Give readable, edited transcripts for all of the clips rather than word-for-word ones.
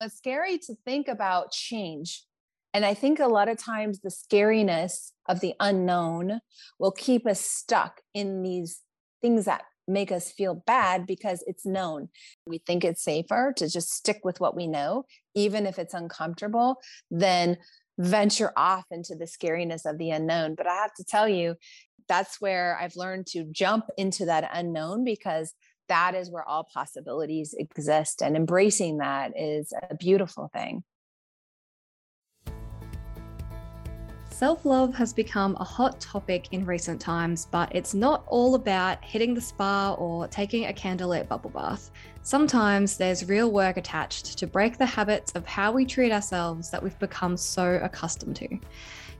It's scary to think about change. And I think a lot of times the scariness of the unknown will keep us stuck in these things that make us feel bad because it's known. We think it's safer to just stick with what we know, even if it's uncomfortable, than venture off into the scariness of the unknown. But I have to tell you, that's where I've learned to jump into that unknown, because that is where all possibilities exist. And embracing that is a beautiful thing. Self-love has become a hot topic in recent times, but it's not all about hitting the spa or taking a candlelit bubble bath. Sometimes there's real work attached to break the habits of how we treat ourselves that we've become so accustomed to.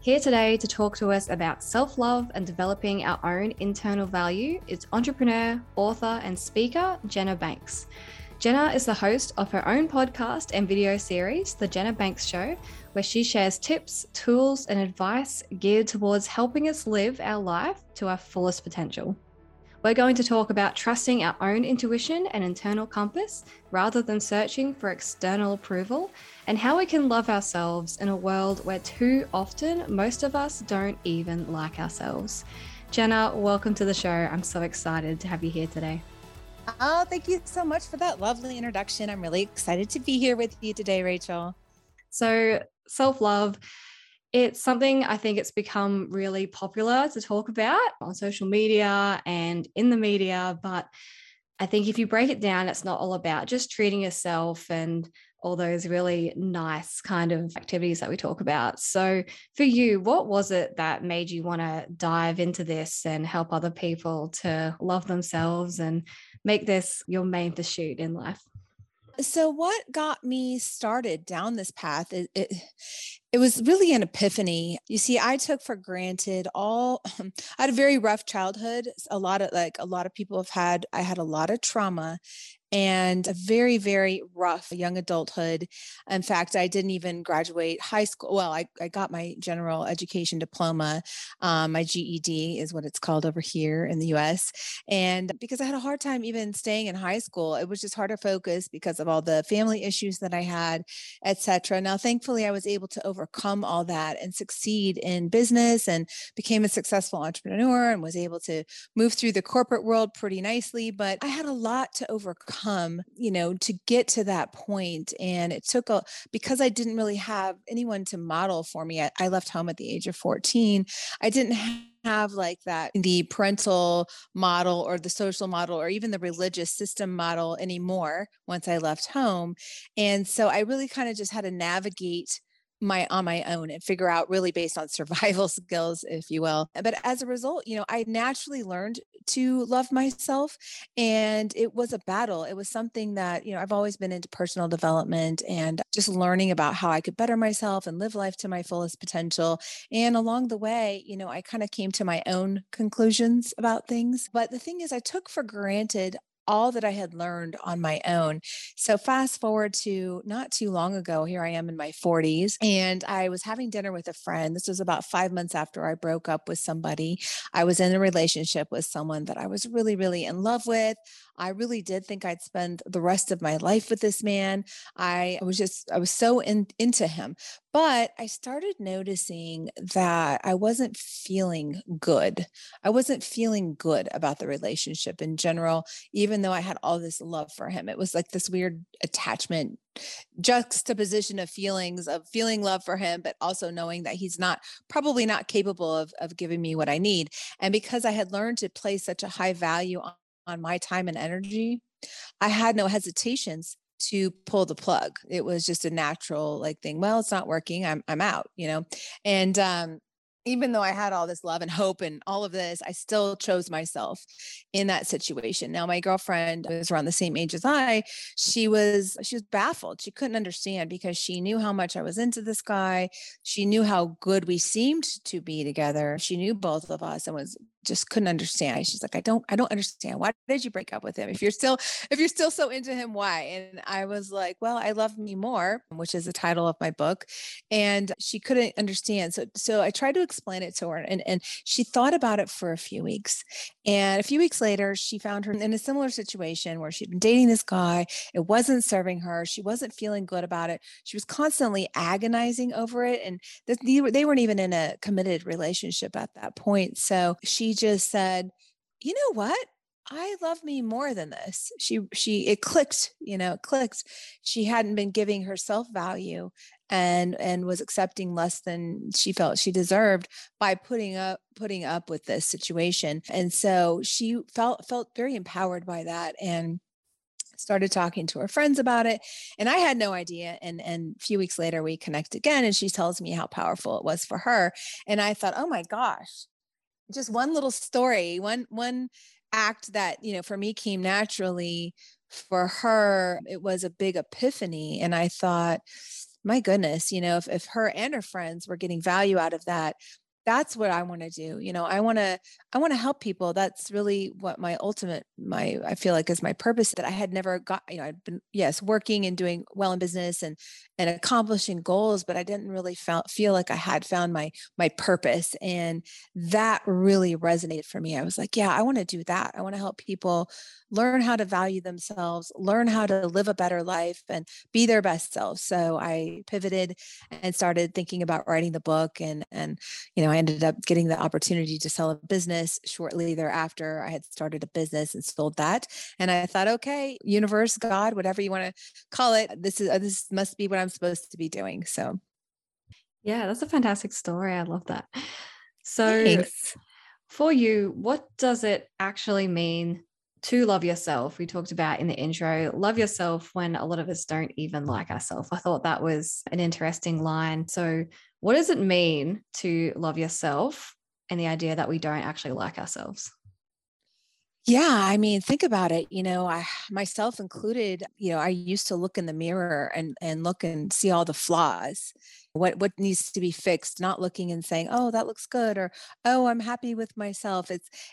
Here today to talk to us about self-love and developing our own internal value is entrepreneur, author, and speaker, Jenna Banks. Jenna is the host of her own podcast and video series, The Jenna Banks Show, where she shares tips, tools, and advice geared towards helping us live our life to our fullest potential. We're going to talk about trusting our own intuition and internal compass rather than searching for external approval, and how we can love ourselves in a world where too often most of us don't even like ourselves. Jenna, welcome to the show. I'm so excited to have you here today. Oh, thank you so much for that lovely introduction. I'm really excited to be here with you today, Rachel. So self-love, it's something I think it's become really popular to talk about on social media and in the media. But I think if you break it down, it's not all about just treating yourself and all those really nice kind of activities that we talk about. So for you, what was it that made you want to dive into this and help other people to love themselves and make this your main pursuit in life? So what got me started down this path, it was really an epiphany. You see, I took for granted I had a very rough childhood. I had a lot of trauma and a very, very rough young adulthood. In fact, I didn't even graduate high school. Well, I got my general education diploma. My GED is what it's called over here in the US. And because I had a hard time even staying in high school, it was just hard to focus because of all the family issues that I had, et cetera. Now, thankfully, I was able to overcome all that and succeed in business and became a successful entrepreneur and was able to move through the corporate world pretty nicely. But I had a lot to overcome, to get to that point. And it took because I didn't really have anyone to model for me. I left home at the age of 14. I didn't have like that, the parental model or the social model, or even the religious system model anymore once I left home. And so I really kind of just had to navigate on my own and figure out really based on survival skills, if you will. But as a result, I naturally learned to love myself, and it was a battle. It was something that, I've always been into personal development and just learning about how I could better myself and live life to my fullest potential. And along the way, I kind of came to my own conclusions about things. But the thing is, I took for granted all that I had learned on my own. So fast forward to not too long ago, here I am in my 40s, and I was having dinner with a friend. This was about 5 months after I broke up with somebody. I was in a relationship with someone that I was really, really in love with. I really did think I'd spend the rest of my life with this man. I was so into him. But I started noticing that I wasn't feeling good. I wasn't feeling good about the relationship in general, even though I had all this love for him. It was like this weird attachment juxtaposition of feelings, of feeling love for him, but also knowing that he's probably not capable of giving me what I need. And because I had learned to place such a high value on my time and energy, I had no hesitations to pull the plug. It was just a natural thing. Well, it's not working. I'm out, and, even though I had all this love and hope and all of this, I still chose myself in that situation. Now, my girlfriend, who was around the same age as I, she was baffled. She couldn't understand because she knew how much I was into this guy. She knew how good we seemed to be together. She knew both of us and was just couldn't understand. She's like, I don't understand. Why did you break up with him? If you're still so into him, why? And I was like, well, I Love Me More, which is the title of my book. And she couldn't understand. So I tried to explain it to her, and she thought about it for a few weeks. And a few weeks later, she found her in a similar situation where she'd been dating this guy. It wasn't serving her. She wasn't feeling good about it. She was constantly agonizing over it. And they weren't even in a committed relationship at that point. So she just said, you know what? I love me more than this. It clicked, it clicked. She hadn't been giving herself value and was accepting less than she felt she deserved by putting up with this situation. And so she felt very empowered by that and started talking to her friends about it. And I had no idea. And a few weeks later we connect again, and she tells me how powerful it was for her. And I thought, oh my gosh, just one little story, one act that, for me came naturally, for her, it was a big epiphany. And I thought, my goodness, if her and her friends were getting value out of that, that's what I want to do. I want to help people. That's really what I feel like is my purpose, that I had never got, I'd been, yes, working and doing well in business and accomplishing goals, but I didn't really feel like I had found my purpose. And that really resonated for me. I was like, yeah, I want to do that. I want to help people learn how to value themselves, learn how to live a better life and be their best selves. So I pivoted and started thinking about writing the book, and I ended up getting the opportunity to sell a business shortly thereafter. I had started a business and sold that. And I thought, okay, universe, God, whatever you want to call it, this must be what I'm supposed to be doing. So yeah, that's a fantastic story. I love that. So thanks. For you, what does it actually mean to love yourself? We talked about in the intro, love yourself when a lot of us don't even like ourselves. I thought that was an interesting line. So what does it mean to love yourself, and the idea that we don't actually like ourselves? Yeah. I mean, think about it. I, myself included, I used to look in the mirror and look and see all the flaws, what needs to be fixed, not looking and saying, oh, that looks good. Or, oh, I'm happy with myself.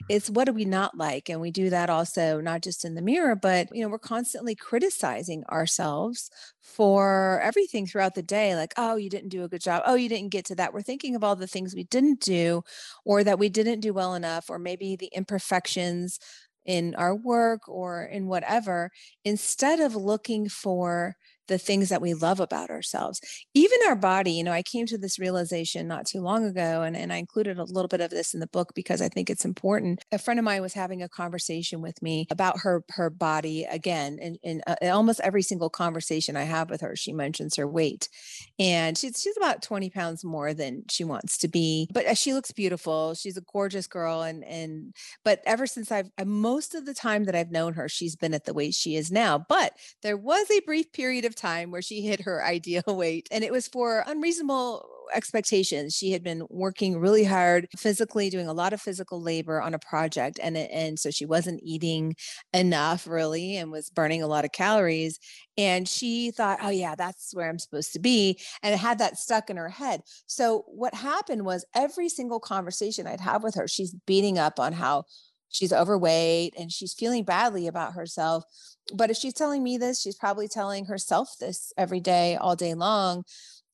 It's what do we not like? And we do that also, not just in the mirror, but, we're constantly criticizing ourselves for everything throughout the day. Like, oh, you didn't do a good job. Oh, you didn't get to that. We're thinking of all the things we didn't do, or that we didn't do well enough, or maybe the imperfections in our work or in whatever, instead of looking for the things that we love about ourselves, even our body. I came to this realization not too long ago, and I included a little bit of this in the book because I think it's important. A friend of mine was having a conversation with me about her body again. In almost every single conversation I have with her, she mentions her weight, and she's about 20 pounds more than she wants to be, but she looks beautiful. She's a gorgeous girl. But ever since most of the time that I've known her, she's been at the weight she is now, but there was a brief period of time where she hit her ideal weight, and it was for unreasonable expectations. She had been working really hard physically, doing a lot of physical labor on a project. And so she wasn't eating enough really, and was burning a lot of calories. And she thought, oh yeah, that's where I'm supposed to be. And it had that stuck in her head. So what happened was, every single conversation I'd have with her, she's beating up on how she's overweight and she's feeling badly about herself. But if she's telling me this, she's probably telling herself this every day, all day long.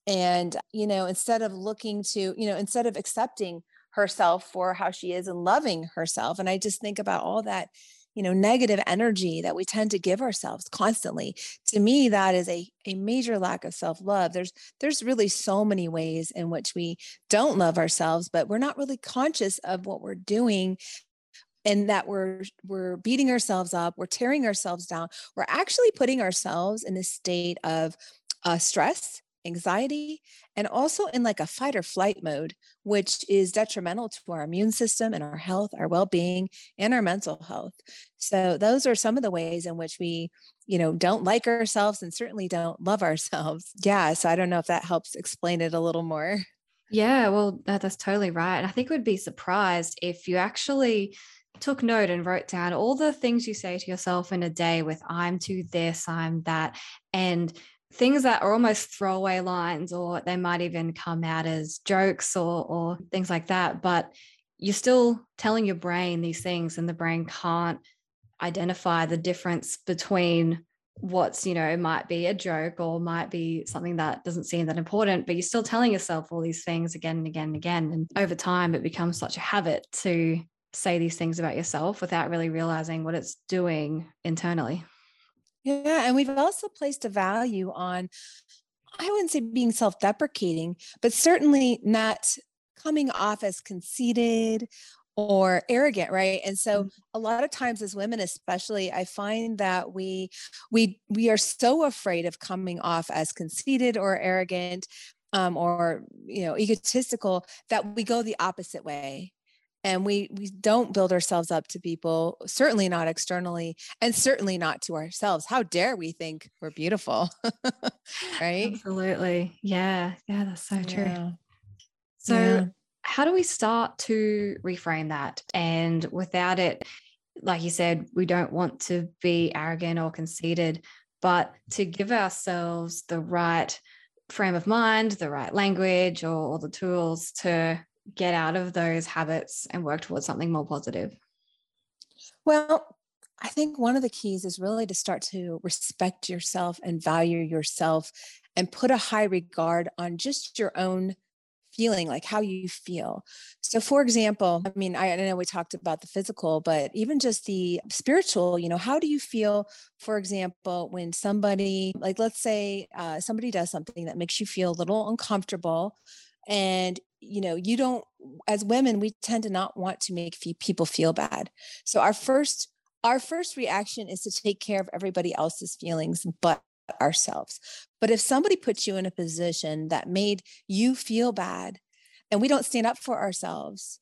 And, instead of looking to, instead of accepting herself for how she is and loving herself. And I just think about all that, negative energy that we tend to give ourselves constantly. To me, that is a major lack of self-love. There's really so many ways in which we don't love ourselves, but we're not really conscious of what we're doing, and that we're beating ourselves up, we're tearing ourselves down, we're actually putting ourselves in a state of stress, anxiety, and also in like a fight or flight mode, which is detrimental to our immune system and our health, our well-being, and our mental health. So those are some of the ways in which we, don't like ourselves and certainly don't love ourselves. Yeah. So I don't know if that helps explain it a little more. Yeah, well, that's totally right. And I think we'd be surprised if you actually took note and wrote down all the things you say to yourself in a day with I'm to this, I'm that, and things that are almost throwaway lines, or they might even come out as jokes or things like that. But you're still telling your brain these things, and the brain can't identify the difference between what's, you know, might be a joke or might be something that doesn't seem that important, but you're still telling yourself all these things again and again and again. And over time, it becomes such a habit to say these things about yourself without really realizing what it's doing internally. Yeah. And we've also placed a value on, I wouldn't say being self-deprecating, but certainly not coming off as conceited or arrogant, right? And so a lot of times as women, especially, I find that we are so afraid of coming off as conceited or arrogant, or, you know, egotistical, that we go the opposite way. And we don't build ourselves up to people, certainly not externally, and certainly not to ourselves. How dare we think we're beautiful, right? Absolutely. Yeah. Yeah, that's so true. Yeah. So how do we start to reframe that? And without it, like you said, we don't want to be arrogant or conceited, but to give ourselves the right frame of mind, the right language, or the tools to get out of those habits and work towards something more positive? Well, I think one of the keys is really to start to respect yourself and value yourself and put a high regard on just your own feeling, like how you feel. So for example, I mean, I know we talked about the physical, but even just the spiritual, you know, how do you feel, for example, when somebody, like, let's say somebody does something that makes you feel a little uncomfortable, and you know, you don't, as women, we tend to not want to make people feel bad. So our first reaction is to take care of everybody else's feelings, but ourselves. But if somebody puts you in a position that made you feel bad, and we don't stand up for ourselves,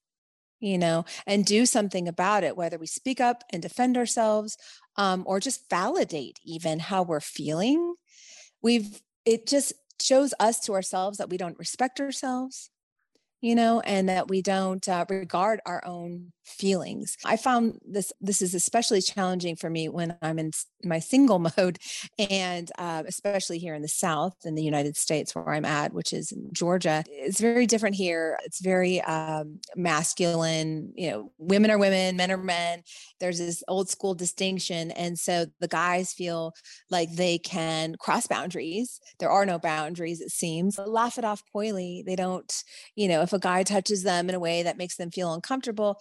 you know, and do something about it, whether we speak up and defend ourselves, or just validate even how we're feeling, it just shows us to ourselves that we don't respect ourselves, you know, and that we don't regard our own feelings. I found this is especially challenging for me when I'm in my single mode, and especially here in the South, in the United States where I'm at, which is in Georgia. It's very different here. It's very masculine, you know, women are women, men are men. There's this old school distinction. And so the guys feel like they can cross boundaries. There are no boundaries, it seems. But laugh it off coyly. They don't, you know, if a guy touches them in a way that makes them feel uncomfortable,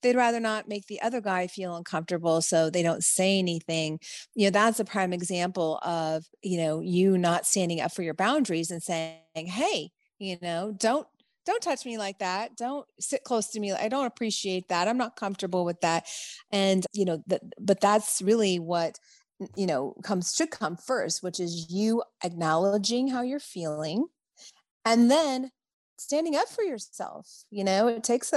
they'd rather not make the other guy feel uncomfortable, so they don't say anything. You know, that's a prime example of, you know, you not standing up for your boundaries and saying, hey, you know, don't touch me like that. Don't sit close to me. I don't appreciate that. I'm not comfortable with that. And, you know, but that's really what, you know, should come first, which is you acknowledging how you're feeling and then standing up for yourself. You know, it takes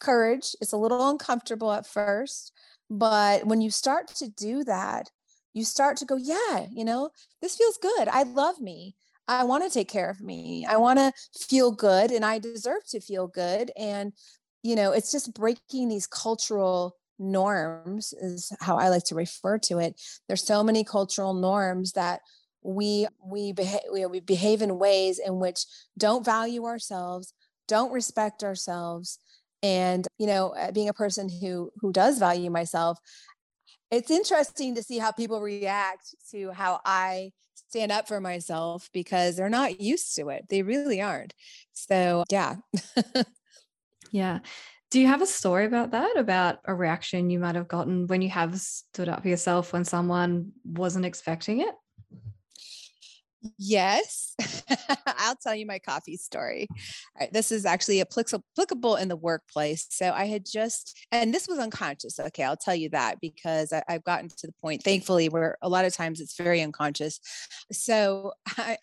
courage. It's a little uncomfortable at first, but when you start to do that, you start to go, yeah, you know, this feels good. I love me. I want to take care of me. I want to feel good, and I deserve to feel good. And, you know, it's just breaking these cultural norms is how I like to refer to it. There's so many cultural norms that we behave in ways in which don't value ourselves, don't respect ourselves. And, you know, being a person who does value myself, it's interesting to see how people react to how I stand up for myself, because they're not used to it. They really aren't. So yeah. Yeah. Do you have a story about that, about a reaction you might have gotten when you have stood up for yourself when someone wasn't expecting it? Yes. I'll tell you my coffee story. All right, this is actually applicable in the workplace. So I had and this was unconscious. Okay. I'll tell you that, because I've gotten to the point, thankfully, where a lot of times it's very unconscious. So I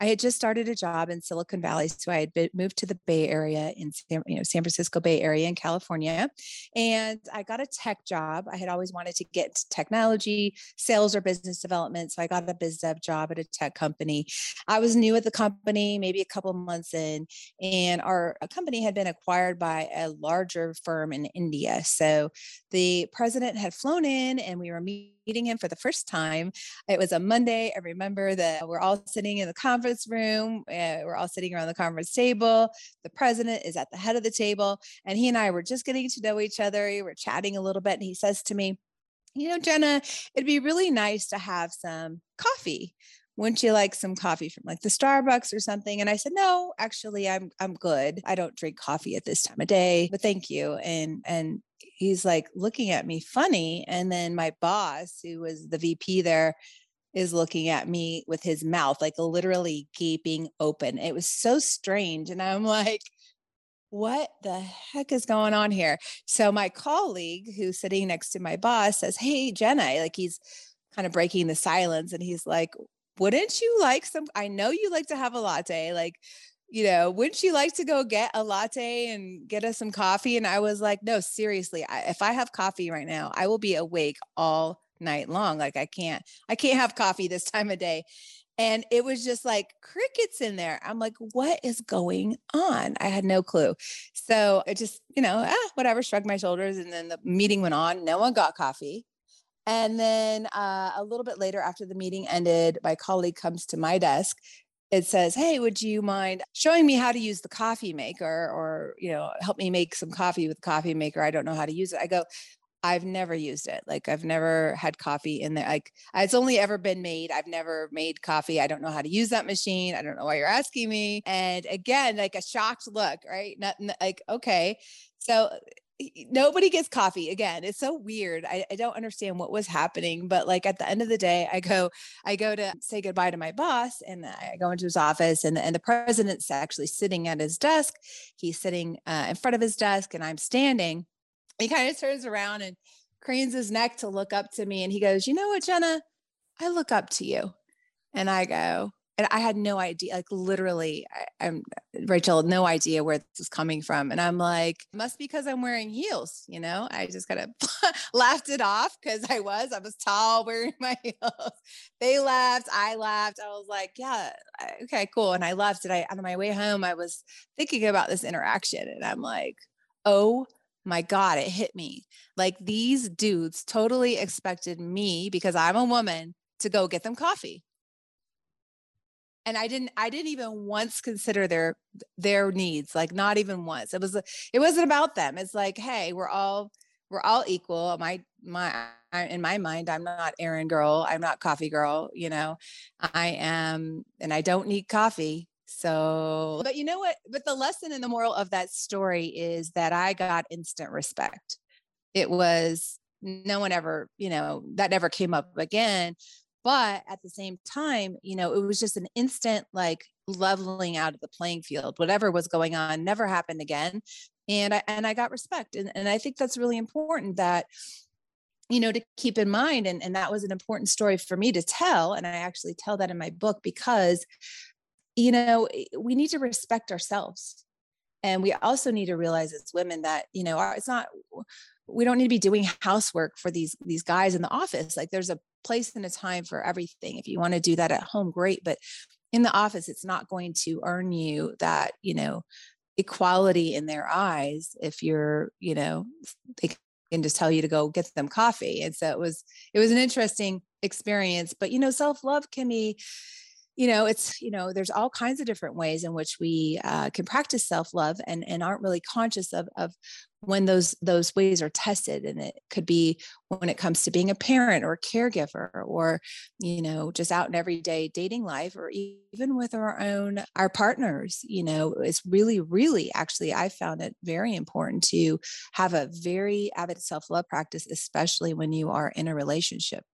had just started a job in Silicon Valley. So I had moved to the Bay Area in San Francisco Bay Area in California. And I got a tech job. I had always wanted to get to technology, sales, or business development. So I got a biz dev job at a tech company. I was new at with the company maybe a couple months in, and our company had been acquired by a larger firm in India. So the president had flown in and we were meeting him for the first time. It was a Monday. I remember that we're all sitting in the conference room. We're all sitting around the conference table. The president is at the head of the table, and he and I were just getting to know each other. We were chatting a little bit, and he says to me, "You know, Jenna, it'd be really nice to have some coffee. Wouldn't you like some coffee from like the Starbucks or something?" And I said, "No, actually, I'm good. I don't drink coffee at this time of day, but thank you." And he's like looking at me funny. And then my boss, who was the VP there, is looking at me with his mouth, like literally gaping open. It was so strange. And I'm like, what the heck is going on here? So my colleague who's sitting next to my boss says, "Hey, Jenna," like he's kind of breaking the silence. And he's like, "Wouldn't you like some, I know you like to have a latte, like, you know, wouldn't you like to go get a latte and get us some coffee?" And I was like, "No, seriously, if I have coffee right now, I will be awake all night long. Like I can't have coffee this time of day." And it was just like crickets in there. I'm like, what is going on? I had no clue. So I just, whatever, shrugged my shoulders. And then the meeting went on. No one got coffee. And then a little bit later after the meeting ended, my colleague comes to my desk. It says, "Hey, would you mind showing me how to use the coffee maker or, help me make some coffee with the coffee maker? I don't know how to use it." I go, "I've never used it. Like I've never had coffee in there. Like it's only ever been made. I've never made coffee. I don't know how to use that machine. I don't know why you're asking me." And again, like a shocked look, right? Not like, okay. So nobody gets coffee again. It's so weird. I don't understand what was happening, but like at the end of the day, I go to say goodbye to my boss, and I go into his office, and the president's actually sitting at his desk. He's sitting in front of his desk, and I'm standing. He kind of turns around and cranes his neck to look up to me. And he goes, "You know what, Jenna, I look up to you." And I go, and I had no idea, like literally, Rachel, no idea where this was coming from. And I'm like, must be because I'm wearing heels. I just kind of laughed it off because I was tall wearing my heels. They laughed. I laughed. I was like, yeah, okay, cool. And I left. And on my way home, I was thinking about this interaction, and I'm like, oh my God, it hit me. Like these dudes totally expected me, because I'm a woman, to go get them coffee. And I didn't even once consider their needs, like not even once. It wasn't about them. It's like, hey, we're all equal. In my mind, I'm not errand girl. I'm not coffee girl. I am, and I don't need coffee. So, but you know what? But the lesson and the moral of that story is that I got instant respect. It was no one ever, that never came up again. But at the same time, it was just an instant, like leveling out of the playing field. Whatever was going on never happened again. And I got respect. And I think that's really important that, to keep in mind. And that was an important story for me to tell. And I actually tell that in my book because, we need to respect ourselves. And we also need to realize as women that, we don't need to be doing housework for these guys in the office. Like there's a place and a time for everything. If you want to do that at home, great. But in the office, it's not going to earn you that, equality in their eyes if you're, they can just tell you to go get them coffee. And so it was an interesting experience, but, self-love can be, there's all kinds of different ways in which we can practice self-love and aren't really conscious of when those ways are tested. And it could be when it comes to being a parent or a caregiver or, just out in everyday dating life, or even with our partners. It's really actually, I found it very important to have a very avid self-love practice, especially when you are in a relationship.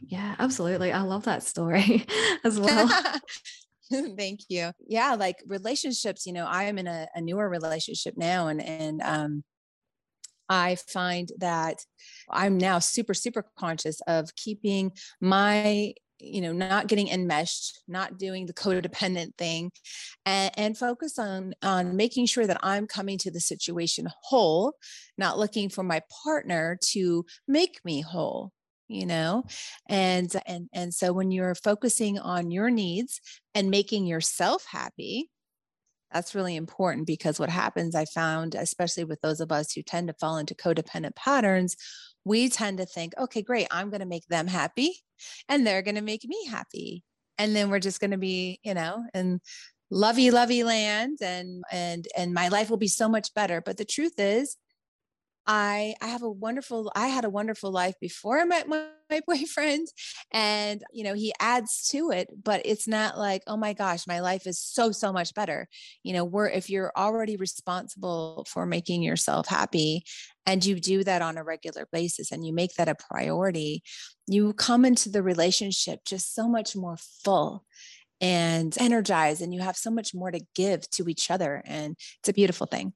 Yeah, absolutely. I love that story as well. Thank you. Yeah. Like relationships, I'm in a newer relationship now, and I find that I'm now super, super conscious of keeping my, not getting enmeshed, not doing the codependent thing, and focus on making sure that I'm coming to the situation whole, not looking for my partner to make me whole. you know? And so when you're focusing on your needs and making yourself happy, that's really important, because what happens, I found, especially with those of us who tend to fall into codependent patterns, we tend to think, okay, great, I'm going to make them happy and they're going to make me happy. And then we're just going to be, you know, in lovey land, and my life will be so much better. But the truth is, I had a wonderful life before I met my boyfriend, and, you know, he adds to it, but it's not like, oh my gosh, my life is so much better. You know, if you're already responsible for making yourself happy and you do that on a regular basis and you make that a priority, you come into the relationship just so much more full and energized, and you have so much more to give to each other. And it's a beautiful thing.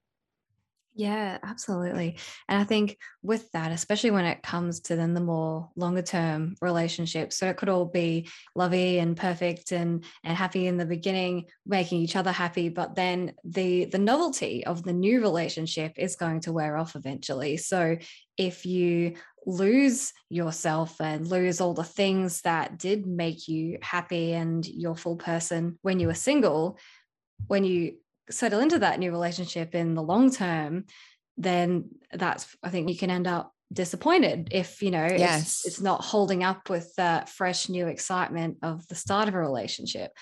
Yeah, absolutely. And I think with that, especially when it comes to then the more longer term relationships, so it could all be lovey and perfect and happy in the beginning, making each other happy. But then the novelty of the new relationship is going to wear off eventually. So if you lose yourself and lose all the things that did make you happy and your full person when you were single, when you settle into that new relationship in the long term, then that's, I think you can end up disappointed if, you know, yes, it's not holding up with that fresh new excitement of the start of a relationship.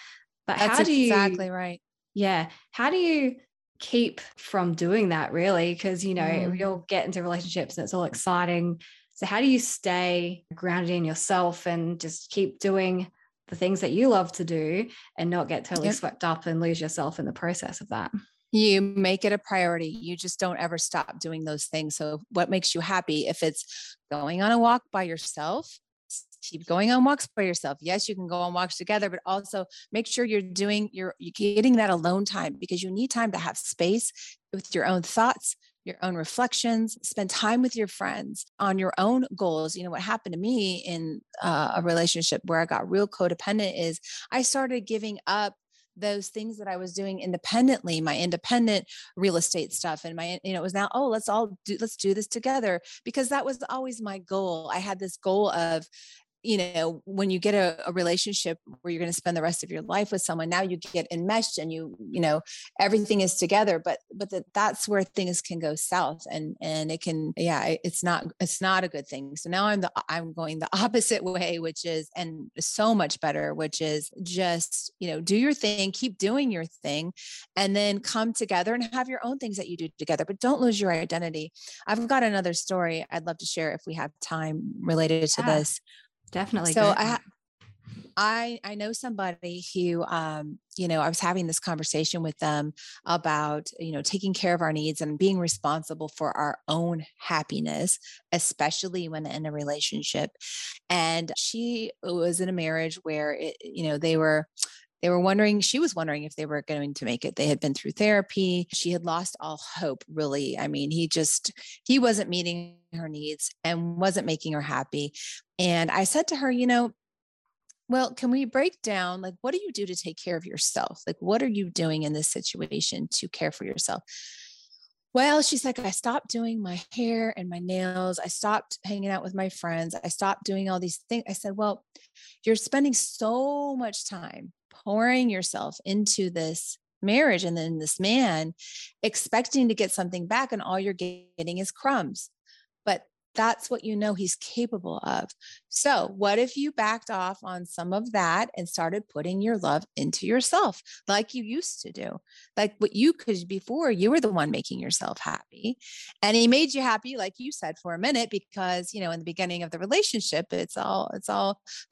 But that's exactly right. Yeah. How do you keep from doing that, really? Because, you know, we all get into relationships and it's all exciting. So how do you stay grounded in yourself and just keep doing the things that you love to do and not get totally swept up and lose yourself in the process of that? You make it a priority. You just don't ever stop doing those things. So what makes you happy? If it's going on a walk by yourself, keep going on walks by yourself. Yes, you can go on walks together, but also make sure you're you're getting that alone time, because you need time to have space with your own thoughts, your own reflections, spend time with your friends on your own goals. You know, what happened to me in a relationship where I got real codependent is I started giving up those things that I was doing independently, my independent real estate stuff. And it was now, let's do this together, because that was always my goal. I had this goal of, you know, when you get a relationship where you're going to spend the rest of your life with someone, now you get enmeshed and you know, everything is together, but that's where things can go south and it can, it's not a good thing. So now I'm going the opposite way, which is, and so much better, which is just, you know, do your thing, keep doing your thing, and then come together and have your own things that you do together, but don't lose your identity. I've got another story I'd love to share if we have time related to this. Definitely. So I know somebody who, you know, I was having this conversation with them about, you know, taking care of our needs and being responsible for our own happiness, especially when in a relationship. And she was in a marriage where, they were wondering, she was wondering if they were going to make it. They had been through therapy. She had lost all hope, really. I mean, he wasn't meeting her needs and wasn't making her happy. And I said to her, you know, well, can we break down, like, what do you do to take care of yourself? Like, what are you doing in this situation to care for yourself? Well, she's like, I stopped doing my hair and my nails. I stopped hanging out with my friends. I stopped doing all these things. I said, well, you're spending so much time pouring yourself into this marriage and then this man, expecting to get something back, and all you're getting is crumbs. But that's what you know he's capable of. So what if you backed off on some of that and started putting your love into yourself like you used to do? Like what you could before, you were the one making yourself happy. And he made you happy, like you said, for a minute, because, you know, in the beginning of the relationship, it's all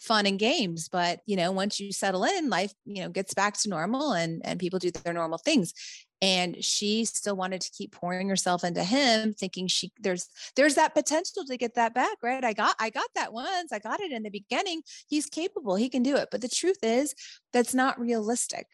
fun and games. But, you know, once you settle in, life, you know, gets back to normal and people do their normal things. And she still wanted to keep pouring herself into him, thinking there's that potential to get that back, right? I got that once. I got it in the beginning. He's capable. He can do it. But the truth is, that's not realistic.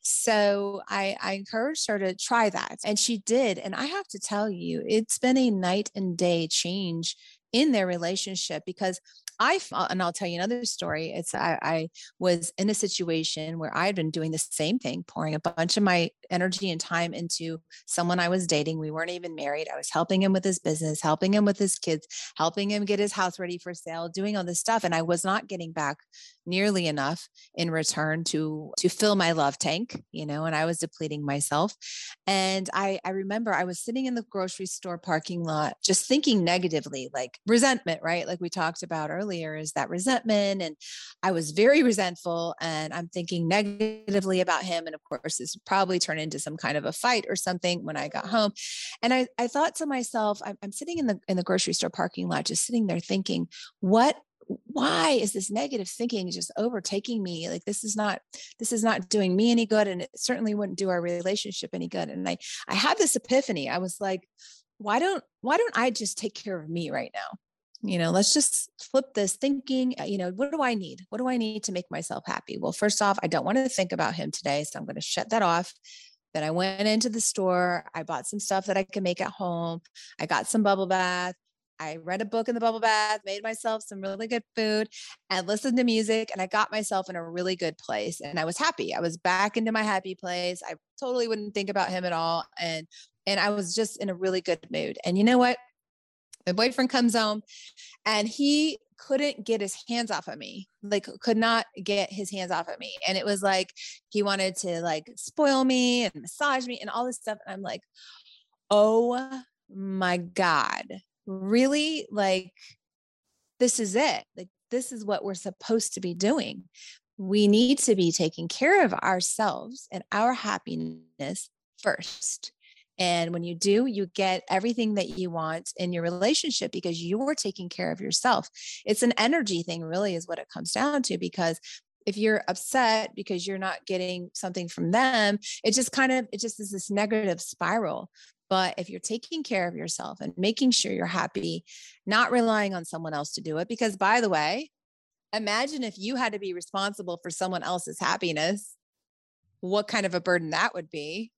So I encouraged her to try that. And she did. And I have to tell you, it's been a night and day change in their relationship, because And I'll tell you another story. I was in a situation where I had been doing the same thing, pouring a bunch of my energy and time into someone I was dating. We weren't even married. I was helping him with his business, helping him with his kids, helping him get his house ready for sale, doing all this stuff. And I was not getting back nearly enough in return to fill my love tank, you know, and I was depleting myself. And I remember I was sitting in the grocery store parking lot, just thinking negatively, like resentment, right? Like we talked about earlier, is that resentment. And I was very resentful and I'm thinking negatively about him. And of course, this probably turned into some kind of a fight or something when I got home. And I thought to myself, I'm sitting in the grocery store parking lot, just sitting there thinking, why is this negative thinking just overtaking me? Like, this is not doing me any good. And it certainly wouldn't do our relationship any good. And I had this epiphany. I was like, why don't I just take care of me right now? You know, let's just flip this thinking, you know, what do I need? What do I need to make myself happy? Well, first off, I don't want to think about him today. So I'm going to shut that off. Then I went into the store. I bought some stuff that I could make at home. I got some bubble bath. I read a book in the bubble bath, made myself some really good food and listened to music. And I got myself in a really good place and I was happy. I was back into my happy place. I totally wouldn't think about him at all. And I was just in a really good mood. And you know what? My boyfriend comes home and he couldn't get his hands off of me, like could not get his hands off of me. And it was like, he wanted to like spoil me and massage me and all this stuff. And I'm like, oh my God, really? Like, this is it. Like, this is what we're supposed to be doing. We need to be taking care of ourselves and our happiness first. And when you do, you get everything that you want in your relationship because you are taking care of yourself. It's an energy thing, really, is what it comes down to. Because if you're upset because you're not getting something from them, it just is this negative spiral. But if you're taking care of yourself and making sure you're happy, not relying on someone else to do it, because by the way, imagine if you had to be responsible for someone else's happiness, what kind of a burden that would be.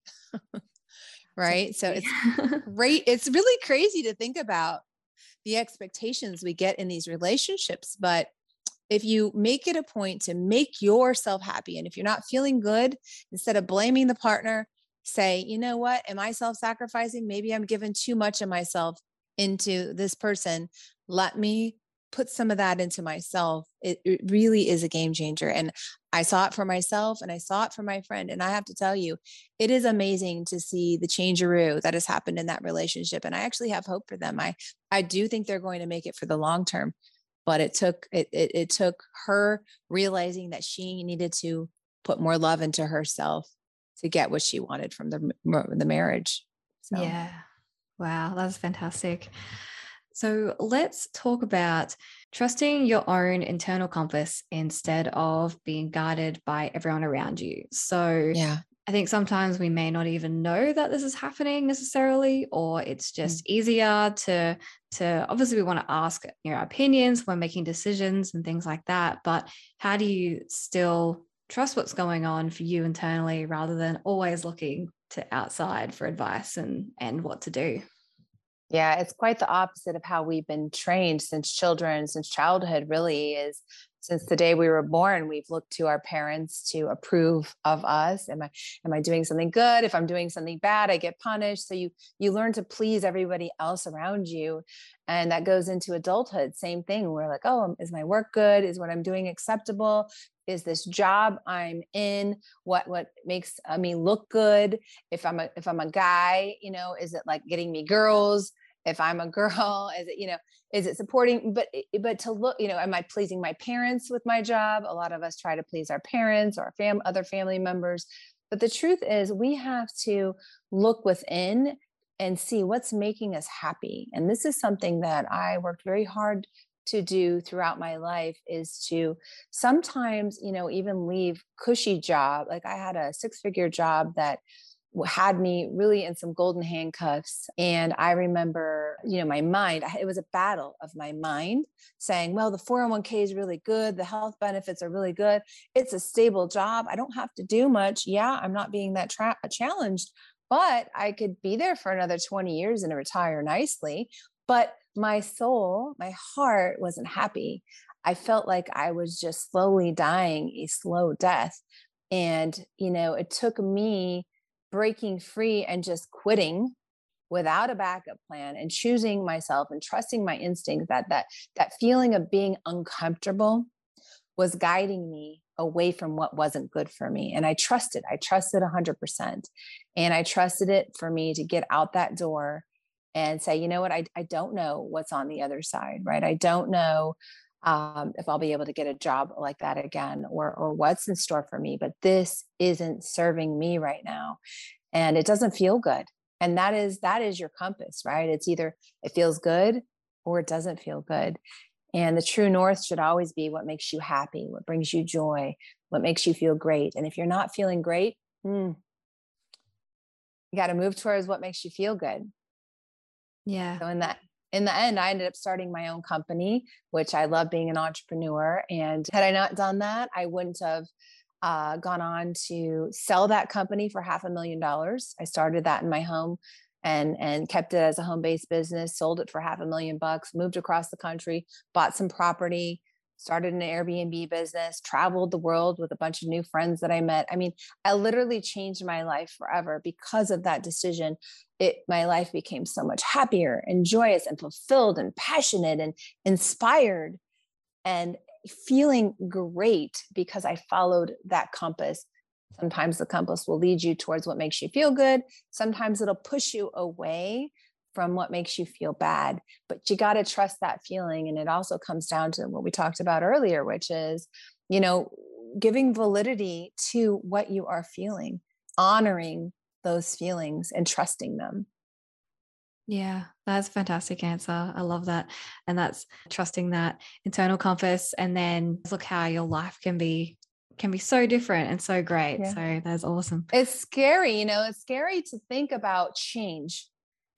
Right? So it's great. It's really crazy to think about the expectations we get in these relationships. But if you make it a point to make yourself happy, and if you're not feeling good, instead of blaming the partner, say, you know what, am I self-sacrificing? Maybe I'm giving too much of myself into this person. Let me put some of that into myself. It really is a game changer. And I saw it for myself and I saw it for my friend. And I have to tell you, it is amazing to see the changeroo that has happened in that relationship. And I actually have hope for them. I do think they're going to make it for the long term, but it took her realizing that she needed to put more love into herself to get what she wanted from the marriage. So. Yeah. Wow. That's fantastic. So let's talk about trusting your own internal compass instead of being guided by everyone around you. So yeah. I think sometimes we may not even know that this is happening necessarily, or it's just easier to obviously we want to ask your opinions when making decisions and things like that. But how do you still trust what's going on for you internally rather than always looking to outside for advice and what to do? Yeah, it's quite the opposite of how we've been trained since childhood, really, is since the day we were born. We've looked to our parents to approve of us. Am I doing something good? If I'm doing something bad, I get punished. So you learn to please everybody else around you. And that goes into adulthood. Same thing. We're like, oh, is my work good? Is what I'm doing acceptable? Is this job I'm in what makes me look good? If I'm a guy, you know, is it like getting me girls? If I'm a girl, is it, you know, is it supporting, but to look, you know, am I pleasing my parents with my job? A lot of us try to please our parents or other family members. But the truth is we have to look within and see what's making us happy. And this is something that I worked very hard to do throughout my life, is to sometimes, you know, even leave cushy job. Like I had a 6-figure job that had me really in some golden handcuffs. And I remember, you know, my mind, it was a battle of my mind saying, well, the 401k is really good. The health benefits are really good. It's a stable job. I don't have to do much. Yeah. I'm not being that challenged, but I could be there for another 20 years and retire nicely. But my soul, my heart wasn't happy. I felt like I was just slowly dying a slow death. And, you know, it took me breaking free and just quitting without a backup plan and choosing myself and trusting my instinct that feeling of being uncomfortable was guiding me away from what wasn't good for me. And I trusted 100%. And I trusted it for me to get out that door and say, you know what, I don't know what's on the other side, right? I don't know if I'll be able to get a job like that again or what's in store for me, but this isn't serving me right now. And it doesn't feel good. And that is your compass, right? It's either it feels good or it doesn't feel good. And the true north should always be what makes you happy, what brings you joy, what makes you feel great. And if you're not feeling great, you got to move towards what makes you feel good. Yeah. So in the end, I ended up starting my own company, which I love being an entrepreneur. And had I not done that, I wouldn't have gone on to sell that company for $500,000. I started that in my home and kept it as a home-based business, sold it for $500,000, moved across the country, bought some property, started an Airbnb business, traveled the world with a bunch of new friends that I met. I mean, I literally changed my life forever because of that decision. My life became so much happier and joyous and fulfilled and passionate and inspired and feeling great because I followed that compass. Sometimes the compass will lead you towards what makes you feel good. Sometimes it'll push you away from what makes you feel bad, but you got to trust that feeling. And it also comes down to what we talked about earlier, which is, you know, giving validity to what you are feeling, honoring those feelings and trusting them. Yeah, that's a fantastic answer. I love that. And that's trusting that internal compass. And then look how your life can be so different and so great. Yeah. So that's awesome. It's scary, you know, it's scary to think about change.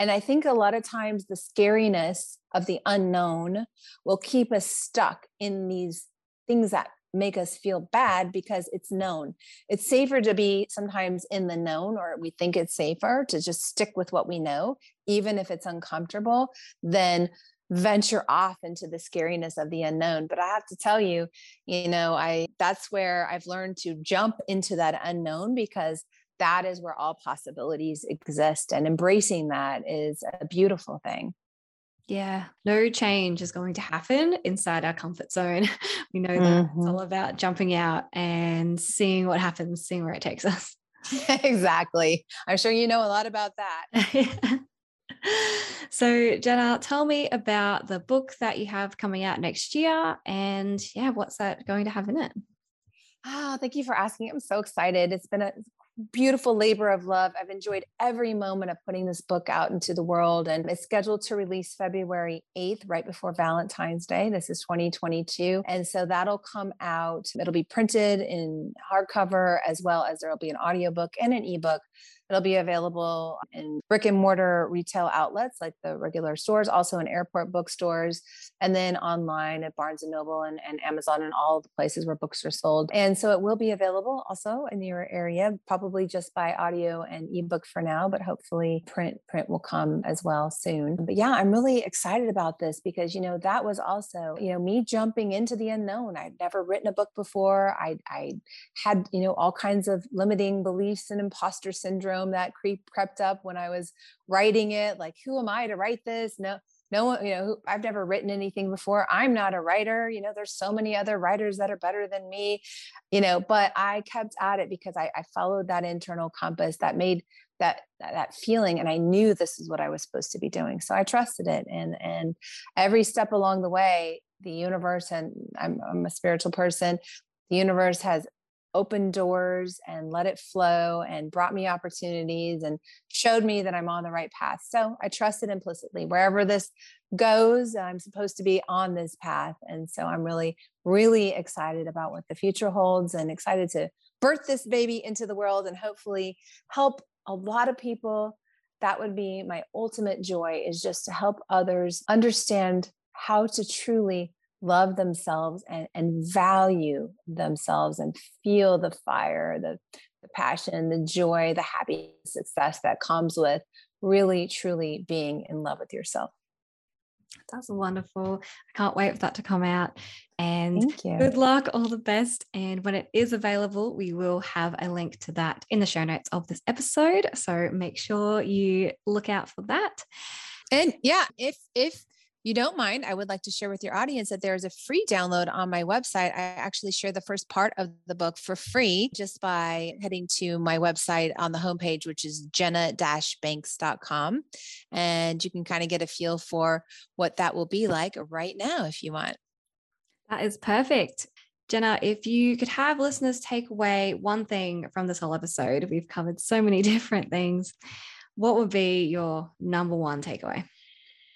And I think a lot of times the scariness of the unknown will keep us stuck in these things that make us feel bad because it's known. It's safer to be sometimes in the known, or we think it's safer to just stick with what we know, even if it's uncomfortable, than venture off into the scariness of the unknown. But I have to tell you, you know, that's where I've learned to jump into that unknown, because that is where all possibilities exist. And embracing that is a beautiful thing. Yeah. No change is going to happen inside our comfort zone. We know that. It's all about jumping out and seeing what happens, seeing where it takes us. Exactly. I'm sure you know a lot about that. So Jenna, tell me about the book that you have coming out next year, and yeah, what's that going to have in it? Oh, thank you for asking. I'm so excited. It's been a beautiful labor of love. I've enjoyed every moment of putting this book out into the world, and it's scheduled to release February 8th, right before Valentine's Day. This is 2022. And so that'll come out. It'll be printed in hardcover, as well as there'll be an audiobook and an ebook. It'll be available in brick and mortar retail outlets like the regular stores, also in airport bookstores, and then online at Barnes & Noble and Amazon and all the places where books are sold. And so it will be available also in your area, probably just by audio and ebook for now, but hopefully print will come as well soon. But yeah, I'm really excited about this because, you know, that was also, you know, me jumping into the unknown. I'd never written a book before. I had, you know, all kinds of limiting beliefs and imposter syndrome that crept up when I was writing it. Like, who am I to write this? No, you know, I've never written anything before. I'm not a writer. You know, there's so many other writers that are better than me, you know, but I kept at it because I followed that internal compass that made that feeling. And I knew this is what I was supposed to be doing. So I trusted it. And every step along the way, the universe, and I'm a spiritual person, the universe has opened doors and let it flow and brought me opportunities and showed me that I'm on the right path. So I trust it implicitly. Wherever this goes, I'm supposed to be on this path. And so I'm really, really excited about what the future holds and excited to birth this baby into the world and hopefully help a lot of people. That would be my ultimate joy, is just to help others understand how to truly love themselves and value themselves and feel the fire, the passion, the joy, the happy success that comes with really, truly being in love with yourself. That's wonderful. I can't wait for that to come out. And thank you. Good luck, all the best. And when it is available, we will have a link to that in the show notes of this episode. So make sure you look out for that. And yeah, if you don't mind, I would like to share with your audience that there is a free download on my website. I actually share the first part of the book for free just by heading to my website on the homepage, which is jenna-banks.com. And you can kind of get a feel for what that will be like right now if you want. That is perfect. Jenna, if you could have listeners take away one thing from this whole episode, we've covered so many different things. What would be your number one takeaway?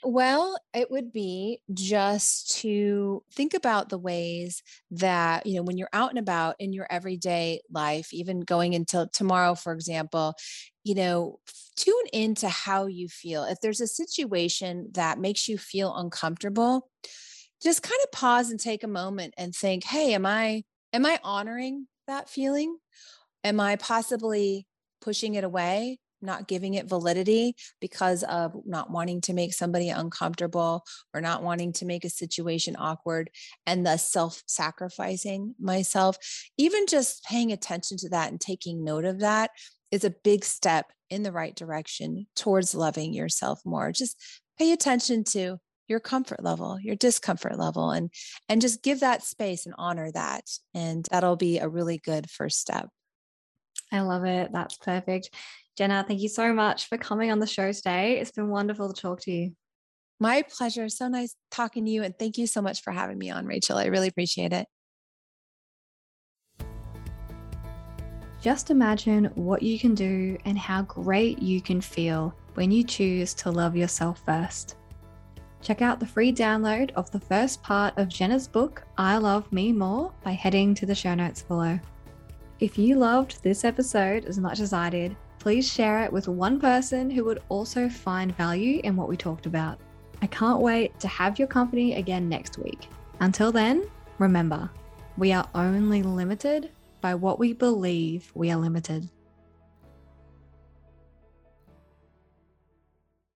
Well, it would be just to think about the ways that, when you're out and about in your everyday life, even going until tomorrow, for example, tune into how you feel. If there's a situation that makes you feel uncomfortable, just kind of pause and take a moment and think, hey, am I honoring that feeling? Am I possibly pushing it away? Not giving it validity because of not wanting to make somebody uncomfortable or not wanting to make a situation awkward, and thus self-sacrificing myself. Even just paying attention to that and taking note of that is a big step in the right direction towards loving yourself more. Just pay attention to your comfort level, your discomfort level, and just give that space and honor that. And that'll be a really good first step. I love it. That's perfect. Jenna, thank you so much for coming on the show today. It's been wonderful to talk to you. My pleasure. So nice talking to you. And thank you so much for having me on, Rachel. I really appreciate it. Just imagine what you can do and how great you can feel when you choose to love yourself first. Check out the free download of the first part of Jenna's book, I Love Me More, by heading to the show notes below. If you loved this episode as much as I did, please share it with one person who would also find value in what we talked about. I can't wait to have your company again next week. Until then, remember, we are only limited by what we believe we are limited.